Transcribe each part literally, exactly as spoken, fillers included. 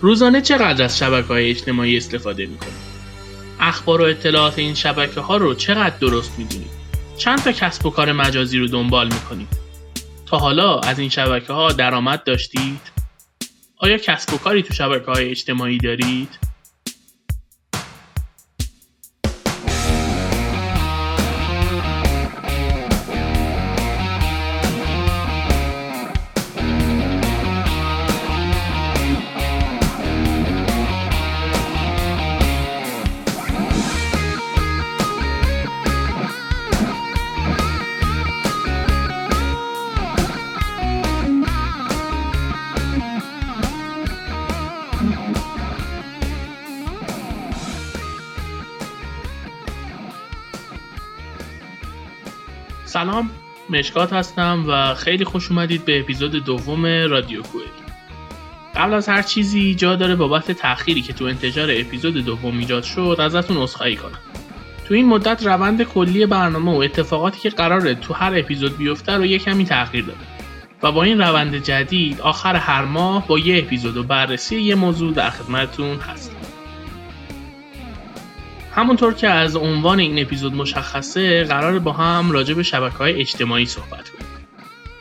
روزانه چقدر از شبکه‌های اجتماعی استفاده می‌کنید؟ اخبار و اطلاعات این شبکه‌ها رو چقدر درست می‌دونید؟ چند تا کسب و کار مجازی رو دنبال می‌کنید؟ تا حالا از این شبکه‌ها درآمد داشتید؟ آیا کسب و کاری تو شبکه‌های اجتماعی دارید؟ سلام، مشکات هستم و خیلی خوش اومدید به اپیزود دوم رادیو کوئل. قبل از هر چیزی جا داره بابت تأخیری که تو انتشار اپیزود دوم ایجاد شد ازتون عذرخواهی کنم. تو این مدت روند کلی برنامه و اتفاقاتی که قراره تو هر اپیزود بیفته رو یه کمی تأخیر دادم و با این روند جدید آخر هر ماه با یه اپیزود و بررسی یه موضوع در خدمتتون هستم. همونطور که از عنوان این اپیزود مشخصه، قراره با هم راجع به شبکه‌های اجتماعی صحبت کنیم.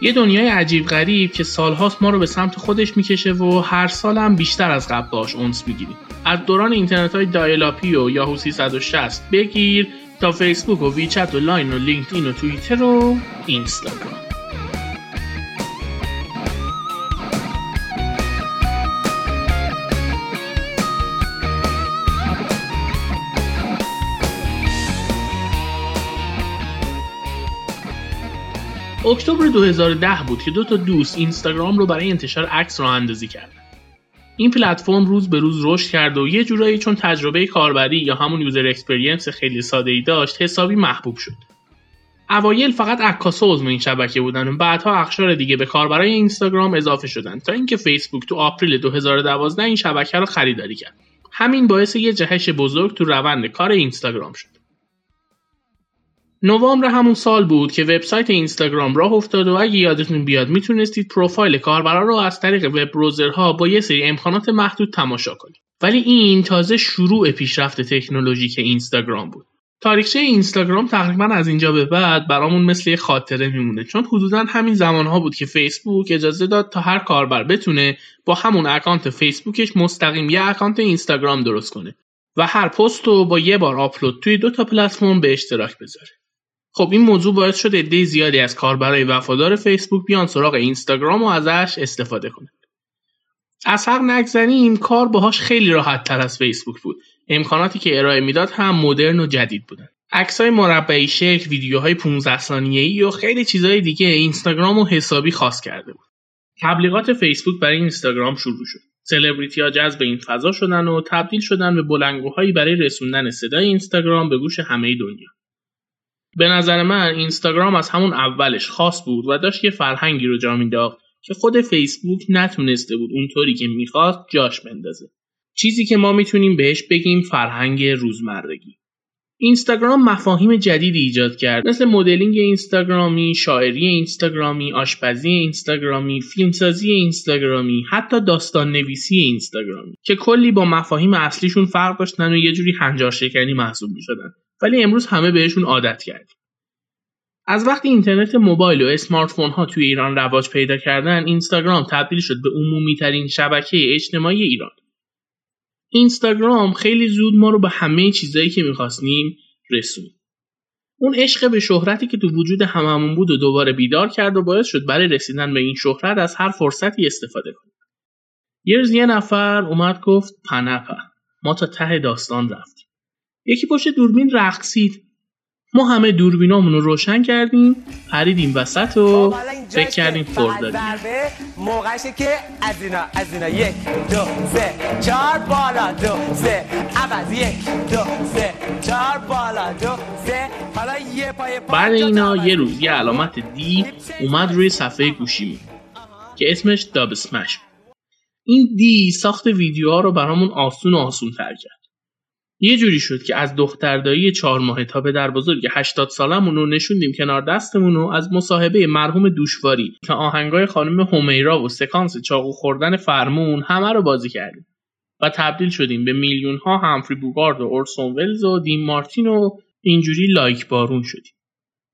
یه دنیای عجیب غریب که سالهاست ما رو به سمت خودش میکشه و هر سالم بیشتر از قبل باش اونس میگیریم. از دوران اینترنت‌های دایلاپی و یاهو سیصد و شصت بگیر تا فیسبوک و ویچت و لاین و لینکدین و توییتر و اینستاگرام. اکتبر دو هزار و ده بود که دو تا دوست اینستاگرام رو برای انتشار عکس راه اندازی کردن. این پلتفرم روز به روز رشد کرد و یه جورایی چون تجربه کاربری یا همون یوزر اکسپریانس خیلی ساده‌ای داشت، حسابی محبوب شد. اوایل فقط عکاسا عضو این شبکه بودن و بعدها اقشار دیگه به کاربرای اینستاگرام اضافه شدن تا اینکه فیسبوک تو آپریل دو هزار و دوازده این شبکه رو خریداری کرد. همین باعث یه جهش بزرگ تو روند کار اینستاگرام شد. نوامبر همون سال بود که وبسایت اینستاگرام راه افتاد و اگه یادتون بیاد میتونستید پروفایل کاربرا رو از طریق وب براوزرها با یه سری امکانات محدود تماشا کنید. ولی این تازه شروع پیشرفت تکنولوژیک اینستاگرام بود. تاریخچه اینستاگرام تقریبا از اینجا به بعد برامون مثل یه خاطره میمونه، چون حدوداً همین زمانها بود که فیسبوک اجازه داد تا هر کاربر بتونه با همون اکانت فیسبوکش مستقیم یه اکانت اینستاگرام درست کنه و هر پست رو با یه بار آپلود توی دو تا پلتفرم به اشتراک بذاره. خب این موضوع باعث شد عده زیادی از کاربرای وفادار فیسبوک بیان سراغ اینستاگرام و ازش استفاده کنند. از حق نگذریم، کار باهاش خیلی راحت تر از فیسبوک بود. امکاناتی که ارائه میداد هم مدرن و جدید بودن. عکسای مربعی شکل، ویدیوهای پانزده ثانیه‌ای و خیلی چیزای دیگه اینستاگرام رو حسابی خاص کرده بود. تبلیغات فیسبوک برای اینستاگرام شروع شد. سلبریتی‌ها جذب این فضا شدن و تبدیل شدن به بلندگوهایی برای رسوندن صدای اینستاگرام به گوش همه دنیا. به نظر من اینستاگرام از همون اولش خاص بود و داشت یه فرهنگی رو جا مینداخت که خود فیسبوک نتونسته بود اونطوری که میخواست جاش بندازه. چیزی که ما میتونیم بهش بگیم فرهنگ روزمرگی. اینستاگرام مفاهیم جدیدی ایجاد کرد، مثل مدلینگ اینستاگرامی، شاعری اینستاگرامی، آشپزی اینستاگرامی، فیلمسازی اینستاگرامی، حتی داستان نویسی اینستاگرامی که کلی با مفاهیم اصلیشون فرق داشتن و یه جوری هنجار شکنی محسوب می‌شدن. ولی امروز همه بهشون عادت کردیم. از وقتی اینترنت موبایل و اسمارت فون ها توی ایران رواج پیدا کردن، اینستاگرام تبدیل شد به عمومی ترین شبکه اجتماعی ایران. اینستاگرام خیلی زود ما رو به همه چیزایی که می‌خواستیم رسوند. اون عشق به شهرتی که تو وجود هممون بود و دوباره بیدار کرد و باعث شد برای رسیدن به این شهرت از هر فرصتی استفاده کنیم. یه روز یه نفر اومد گفت پنپه. ما تا ته داستان رفتیم. یکی پشت دوربین رقصید، ما همه دوربینامون رو روشن کردیم، پریدیم وسط و فکر کردیم فور دادیم. موقعشه که از اینا از اینا یک دو سه چهار بالا دو سه عوض یک دو سه چهار بالا دو سه. حالا یه پای پای بعد اینا یه روز یه علامت دی اومد روی صفحه گوشیمون که اسمش داب اسمش. این دی ساخت ویدیوها رو برامون آسون و آسون تر کرد. یه جوری شد که از دختردایی چهار ماهه تا به در بزرگ هشتاد سالمون رو نشوندیم کنار دستمون و از مصاحبه مرحوم دوشواری تا آهنگای خانم همیرا و سکانس چاقو خوردن فرمون همه رو بازی کردیم و تبدیل شدیم به میلیون ها همفری بوگارد و اورسون ولز و دین مارتین و اینجوری لایک بارون شدیم.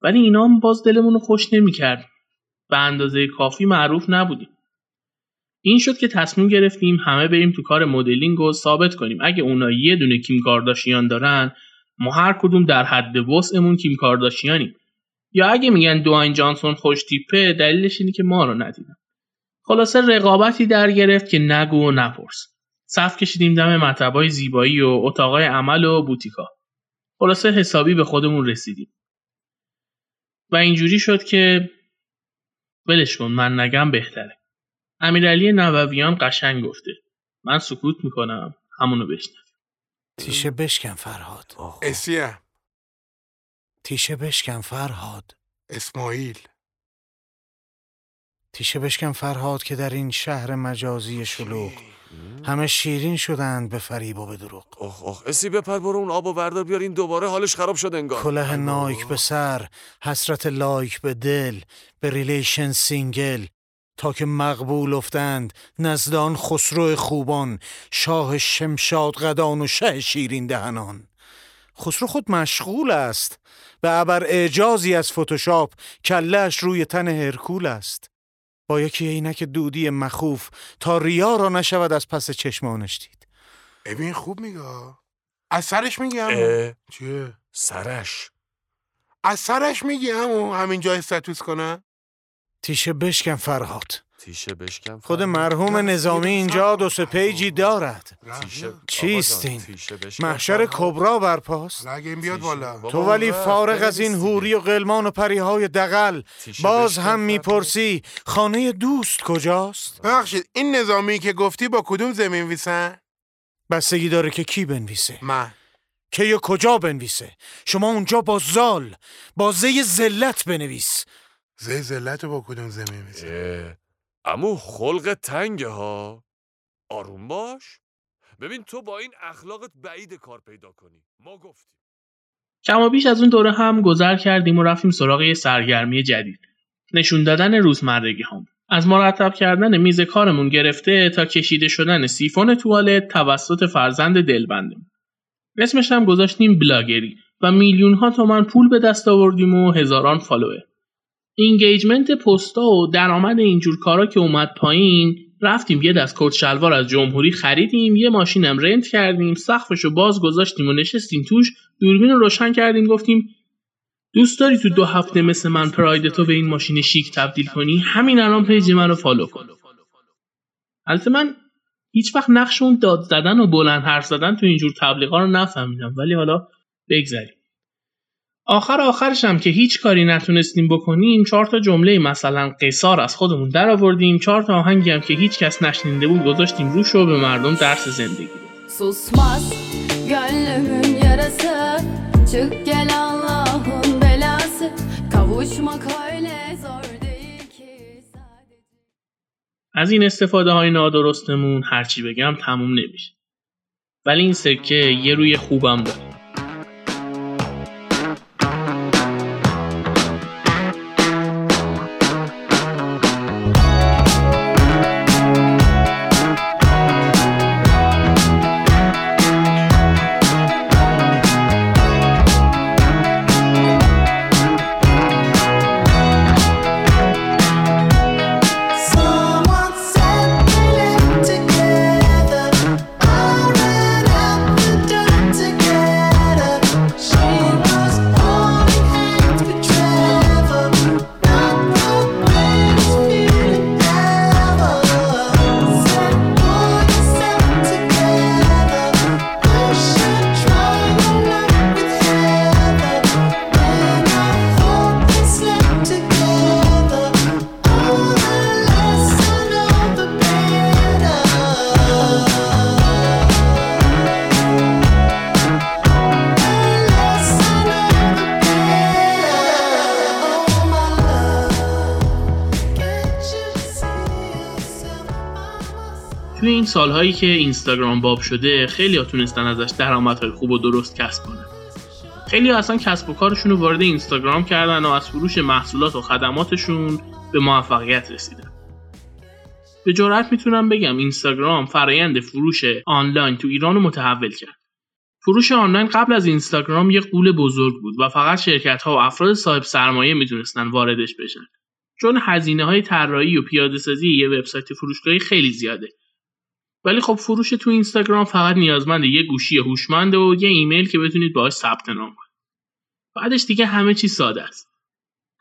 ولی اینا هم باز دلمون رو خوش نمی‌کرد. به اندازه کافی معروف نبودیم. این شد که تصمیم گرفتیم همه بریم تو کار مدلینگ و ثابت کنیم اگه اونا یه دونه کیم کارداشیان دارن، ما هر کدوم در حد وسعمون کیم کارداشیانیم. یا اگه میگن دوین جانسون خوش تیپه، دلیلش اینه که ما رو ندیدن. خلاصه رقابتی در گرفت که نگو و نپرس. صف کشیدیم دم مطبای زیبایی و اتاقای عمل و بوتیکا. خلاصه حسابی به خودمون رسیدیم. و اینجوری شد که ولش کن، من نگم بهتره. امیرعلی نوویان قشنگ گفته، من سکوت میکنم، همونو بشنم. تیشه بشکن فرهاد. اسیه تیشه بشکن فرهاد. اسماعیل تیشه بشکن فرهاد که در این شهر مجازی شلوغ همه شیرین شدند به فریب و به دروغ. اوه اوه اسی بپر برو اون آب و بردار بیار، این دوباره حالش خراب شد انگار. کلاه نایک به سر، حسرت لایک به دل، به ریلیشن سینگل تا که مقبول افتند نزدان خسرو خوبان، شاه شمشاد قدان و شه شیرین دهنان. خسرو خود مشغول است به عبر اعجازی از فتوشاپ، کلهش روی تن هرکول است. با یکی عینک دودی مخوف تا ریا را نشود از پس چشمانش دید. ببین خوب میگا. از سرش میگم. چیه؟ سرش. از سرش میگم و همینجا استاتوس کنه. تیشه بشکن فرهاد. تیشه بشکن فرهاد. خود مرحوم نظامی اینجا دو سه پیجی دارد. تیشه چیست این؟ محشر کبرا برپاست. اگه این بیاد بالا. تو ولی فارغ از این حوری و غلمان و پریهای دغل باز هم میپرسی خانه دوست کجاست؟ ببخشید این نظامی که گفتی با کدوم زمین ویسن؟ بستگی داره که کی بنویسه. من که یا کجا بنویسه. شما اونجا با زال، با زی ذلت بنویس. زی زلت با کدوم زمین میزه؟ امو خلق تنگه ها، آروم باش. ببین تو با این اخلاقت بعید کار پیدا کنی. ما گفتیم کما بیش از اون دوره هم گذر کردیم و رفتیم سراغ یه سرگرمی جدید، نشون دادن روزمرگی هم. از مرتب کردن میز کارمون گرفته تا کشیده شدن سیفون توالت توسط فرزند دلبندم. اسمش هم گذاشتیم بلاگری و میلیون ها تومن پول به دست آوردیم و هزاران فالوور. اینگیجمنت پستا و درآمد اینجور کارا که اومد پایین، رفتیم یه دست کت شلوار از جمهوری خریدیم، یه ماشینم رنت کردیم، سقفشو باز گذاشتیم و نشستیم توش، دوربین رو روشن کردیم، گفتیم دوست داری تو دو هفته مثل من پرایدتو به این ماشین شیک تبدیل کنی؟ همین الان پیج منو فالو کن. البته من هیچ وقت نقش اون داد زدن و بلند حرف زدن تو اینجور تبلیغا رو نفهمیدم، ولی حالا بگذریم. آخر آخرش هم که هیچ کاری نتونستیم بکنیم، چهار تا جمله مثلا قیصار از خودمون در آوردیم، چهار تا آهنگی هم که هیچ کس نشنیده بود گذاشتیم روش و به مردم درس زندگی دادیم. سوسماس گلمم yarası çık gel Allah'ın belası kavuşmak öyle zor değil ki sadece. از این استفاده های نادرستمون هرچی بگم تموم نمیشه، ولی این سکه یه روی خوبم داره. سالهایی که اینستاگرام باب شده خیلی‌ها تونستن ازش درآمدهای خوب و درست کسب کنن. خیلی‌ها اصلا کسب و کارشون رو وارد اینستاگرام کردن و از فروش محصولات و خدماتشون به موفقیت رسیدن. به جرئت میتونم بگم اینستاگرام فرآیند فروش آنلاین تو ایران رو متحول کرد. فروش آنلاین قبل از اینستاگرام یه غول بزرگ بود و فقط شرکت‌ها و افراد صاحب سرمایه میتونستن واردش بشن. چون هزینه‌های طراحی و پیاده‌سازی یه وبسایت فروشگاهی خیلی زیاده. ولی خب فروش تو اینستاگرام فقط نیازمند یه گوشی هوشمند و یه ایمیل که بتونید باهاش ثبت نام کنید. بعدش دیگه همه چی ساده است.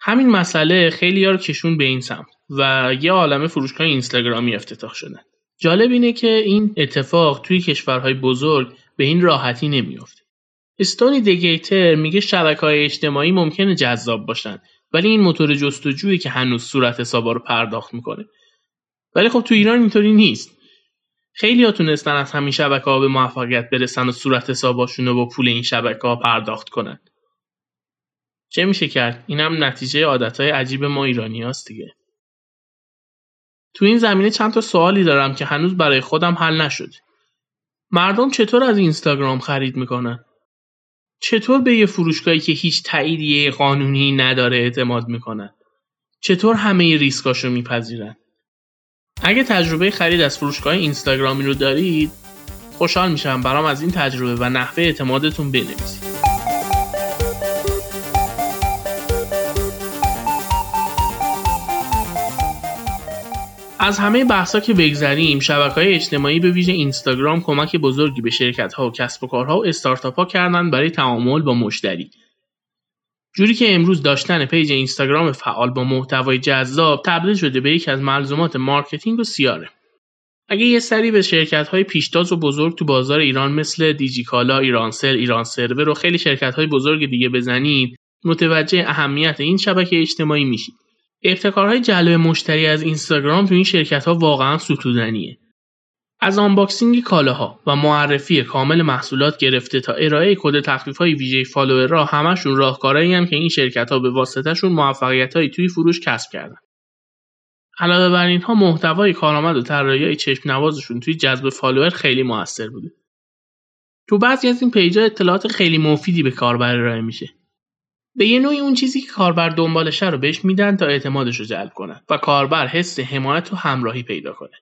همین مسئله خیلی‌ها رو کشون به این سمت و یه عالمه فروشگاه اینستاگرامی افتتاح شدن. جالب اینه که این اتفاق توی کشورهای بزرگ به این راحتی نمی‌افته. استونی دگیتر میگه شبکه‌های اجتماعی ممکنه جذاب باشن، ولی این موتور جستجویی که هنوز صورت حسابا رو پرداخت میکنه. ولی خب تو ایران اینطوری نیست. خیلی‌ها تونستن از همین شبکه‌ها به موفقیت برسن و صورت حساباشون رو با پول این شبکه‌ها پرداخت کنن. چه میشه کرد؟ اینم نتیجه عادت‌های عجیب ما ایرانی‌هاست دیگه. تو این زمینه چند تا سوالی دارم که هنوز برای خودم حل نشد. مردم چطور از اینستاگرام خرید میکنن؟ چطور به یه فروشگاهی که هیچ تاییدیه قانونی نداره اعتماد میکنن؟ چطور همه ریسکاشو میپذیرن؟ اگه تجربه خرید از فروشگاه اینستاگرامی رو دارید، خوشحال میشم برام از این تجربه و نحوه اعتمادتون بنویسید. از همه بحثا که بگذریم، شبکه‌های اجتماعی به ویژه اینستاگرام کمک بزرگی به شرکت‌ها و کسب و کارها و استارتاپ‌ها کردن برای تعامل با مشتری. جوری که امروز داشتن پیج اینستاگرام فعال با محتوای جذاب تبدیل شده به یکی از ملزومات مارکتینگ و سی‌آر ام. اگه یه سری به شرکت‌های پیشتاز و بزرگ تو بازار ایران مثل دیجیکالا، ایرانسل، ایران سرور و خیلی شرکت‌های بزرگ دیگه بزنید، متوجه اهمیت این شبکه اجتماعی میشید. ابتکارهای جلب مشتری از اینستاگرام تو این شرکت‌ها واقعاً ستودنیه. از آنباکسینگ کالاها و معرفی کامل محصولات گرفته تا ارائه کد تخفیف‌های ویژه فالوورها، همشون راهکارهایی هم که این شرکت‌ها به واسطه‌شون موفقیت‌هایی توی فروش کسب کردن. علاوه بر اینها، محتوای کارآمد و طراحی‌های چشم نوازشون توی جذب فالوور خیلی موثر بوده. تو بعضی از این پیج‌ها اطلاعات خیلی مفیدی به کاربر ارائه میشه. به یه نوعی اون چیزی که کاربر دنبالشه رو بهش میدن تا اعتمادش رو جلب کنن و کاربر حس حمایت و همراهی پیدا کنه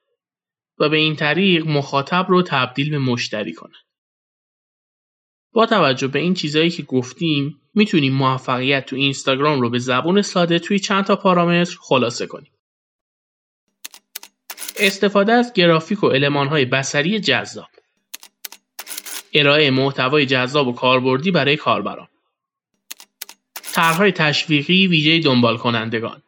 و به این طریق مخاطب رو تبدیل به مشتری کنن. با توجه به این چیزایی که گفتیم، میتونیم موفقیت تو اینستاگرام رو به زبون ساده توی چند تا پارامتر خلاصه کنیم. استفاده از گرافیک و المان‌های بصری جذاب، ارائه محتوای جذاب و کاربردی برای کاربران، طرح‌های تشویقی ویژه دنبال کنندگان.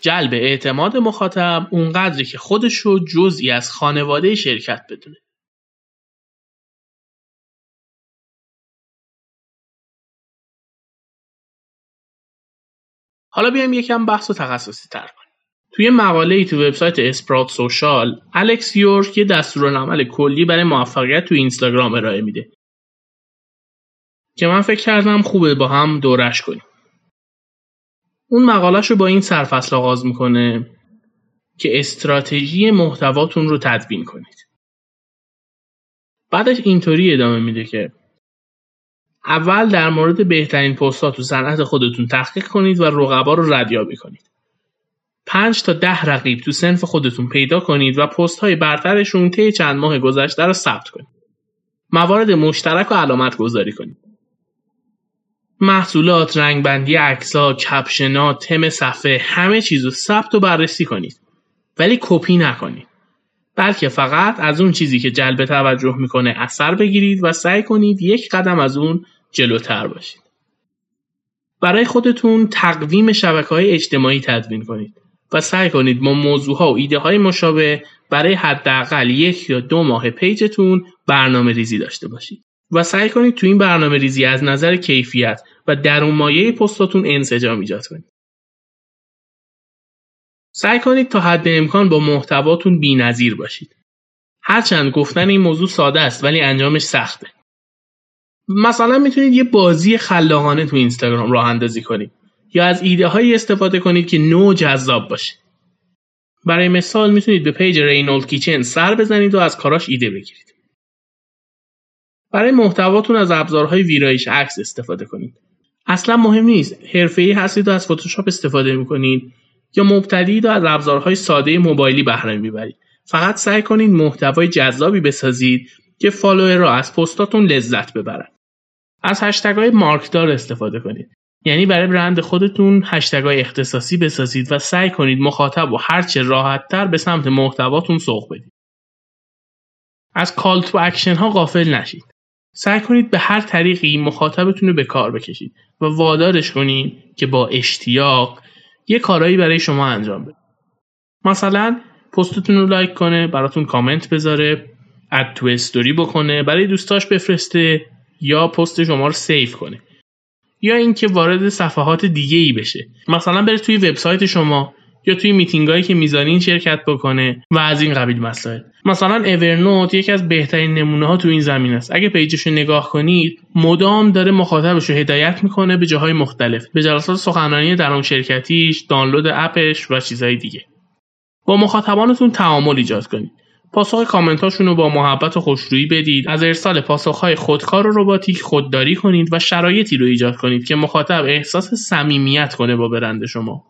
جلب اعتماد مخاطب اونقدری که خودش رو جزئی از خانواده شرکت بدونه. حالا بیایم یکم بحث و تخصصی تر کنیم. توی مقاله‌ای تو وبسایت اسپراوت سوشال، الکس یورک یه دستورالعمل کلی برای موفقیت تو اینستاگرام ارائه میده که من فکر کردم خوبه با هم دورش کنیم. اون مقالهش رو با این سرفصل آغاز میکنه که استراتژی محتواتون رو تدوین کنید. بعدش اینطوری ادامه میده که اول در مورد بهترین پست‌ها تو صنعت خودتون تحقیق کنید و رقبا رو ردیابی کنید. پنج تا ده رقیب تو صنف خودتون پیدا کنید و پست‌های برترشون طی چند ماه گذشته رو ثبت کنید. موارد مشترک رو علامت گذاری کنید. محصولات، رنگبندی عکس‌ها، کپشن‌ها، تم صفحه، همه چیزو ثبت و بررسی کنید. ولی کپی نکنید. بلکه فقط از اون چیزی که جلب توجه میکنه اثر بگیرید و سعی کنید یک قدم از اون جلوتر باشید. برای خودتون تقویم شبکه‌های اجتماعی تدوین کنید و سعی کنید با موضوع‌ها و ایده‌های مشابه برای حداقل یک یا دو ماه پیجتون برنامه‌ریزی داشته باشید. و سعی کنید تو این برنامه ریزی از نظر کیفیت و درون مایه پستاتون انسجام ایجاد کنید. سعی کنید تا حد امکان با محتواتون بی‌نظیر باشید. هرچند گفتن این موضوع ساده است، ولی انجامش سخته. مثلا میتونید یه بازی خلاقانه تو اینستاگرام راه اندازی کنید یا از ایده هایی استفاده کنید که نو جذاب باشه. برای مثال میتونید به پیج رینولد کیچن سر بزنید و از کاراش ایده بگیرید. برای محتواتون از ابزارهای ویرایش عکس استفاده کنید. اصلا مهم نیست حرفه‌ای هستید و از فتوشاپ استفاده میکنید یا مبتدیید و از ابزارهای ساده موبایلی بهره میبرید. فقط سعی کنید محتوای جذابی بسازید که فالوورها از پستاتون لذت ببرن. از هشتگ‌های مارکدار استفاده کنید. یعنی برای برند خودتون هشتگ‌های اختصاصی بسازید و سعی کنید مخاطب و هرچه راحت‌تر به سمت محتواتون سوق بدید. از کال تو اکشن ها غافل نشید. سعی کنید به هر طریقی مخاطبتون رو به کار بکشید و وادارش کنید که با اشتیاق یه کارایی برای شما انجام بده. مثلا پستتون رو لایک کنه، براتون کامنت بذاره، اد تو استوری بکنه، برای دوستاش بفرسته یا پست شما رو سیو کنه. یا اینکه وارد صفحات دیگه‌ای بشه. مثلا بره توی وبسایت شما یا توی میتینگایی که میزانین شرکت بکنه و از این قبیل مسائل. مثلا اورنوت یکی از بهترین نمونه‌ها تو این زمینه است. اگه پیجش رو نگاه کنید، مدام داره مخاطبش رو هدایت میکنه به جاهای مختلف، به جلسات سخنرانی درام شرکتیش، دانلود اپش و چیزهای دیگه. با مخاطبانتون تعامل ایجاد کنید. پاسخ کامنتاشون رو با محبت و خوشرویی بدید. از ارسال پاسخهای خودکار و رباتیک خودداری کنید و شرایطی رو ایجاد کنید که مخاطب احساس صمیمیت کنه با برند شما.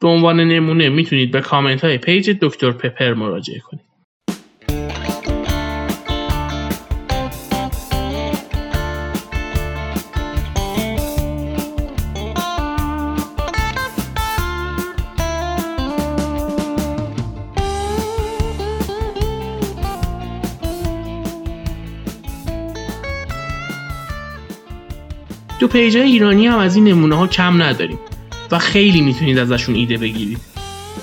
به عنوان نمونه میتونید به کامنت‌های پیج دکتر پپر مراجعه کنید. تو پیج‌های ایرانی هم از این نمونه‌ها کم نداریم و خیلی میتونید ازشون ایده بگیرید.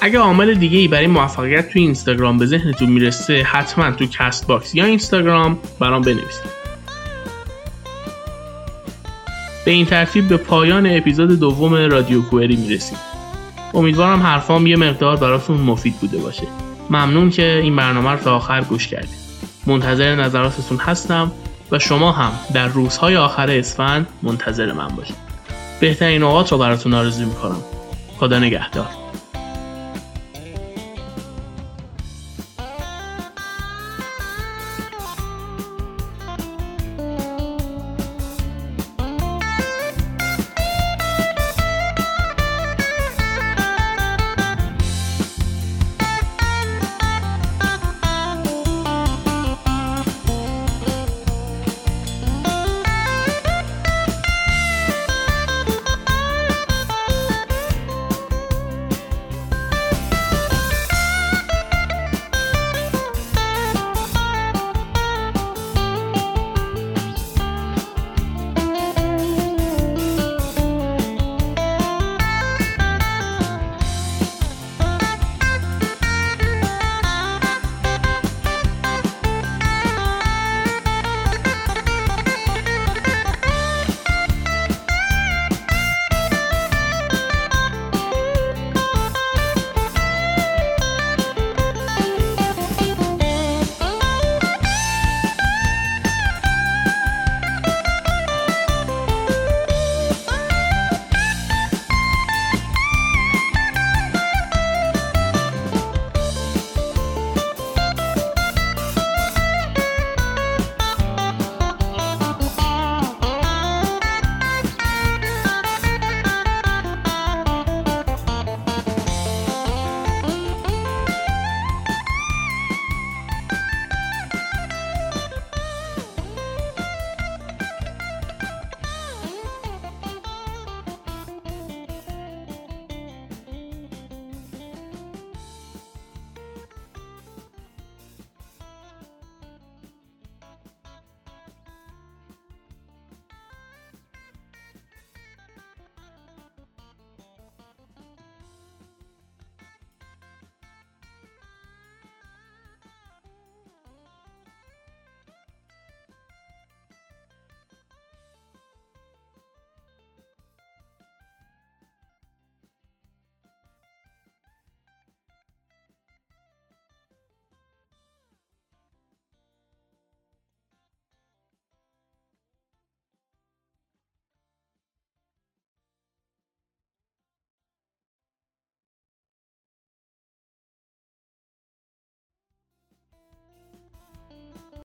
اگه عامل دیگه‌ای برای موفقیت توی اینستاگرام به ذهنتون میرسه، حتما تو کست باکس یا اینستاگرام برام بنویسید. به این ترتیب به پایان اپیزود دوم رادیو کوئری میرسیم. امیدوارم حرفام یه مقدار براتون مفید بوده باشه. ممنون که این برنامه رو تا آخر گوش کردید. منتظر نظراتتون هستم و شما هم در روزهای آخر اسفند منتظر من باشید. بهترین اوقات رو براتون آرزو می‌کنم. خدا نگهدار.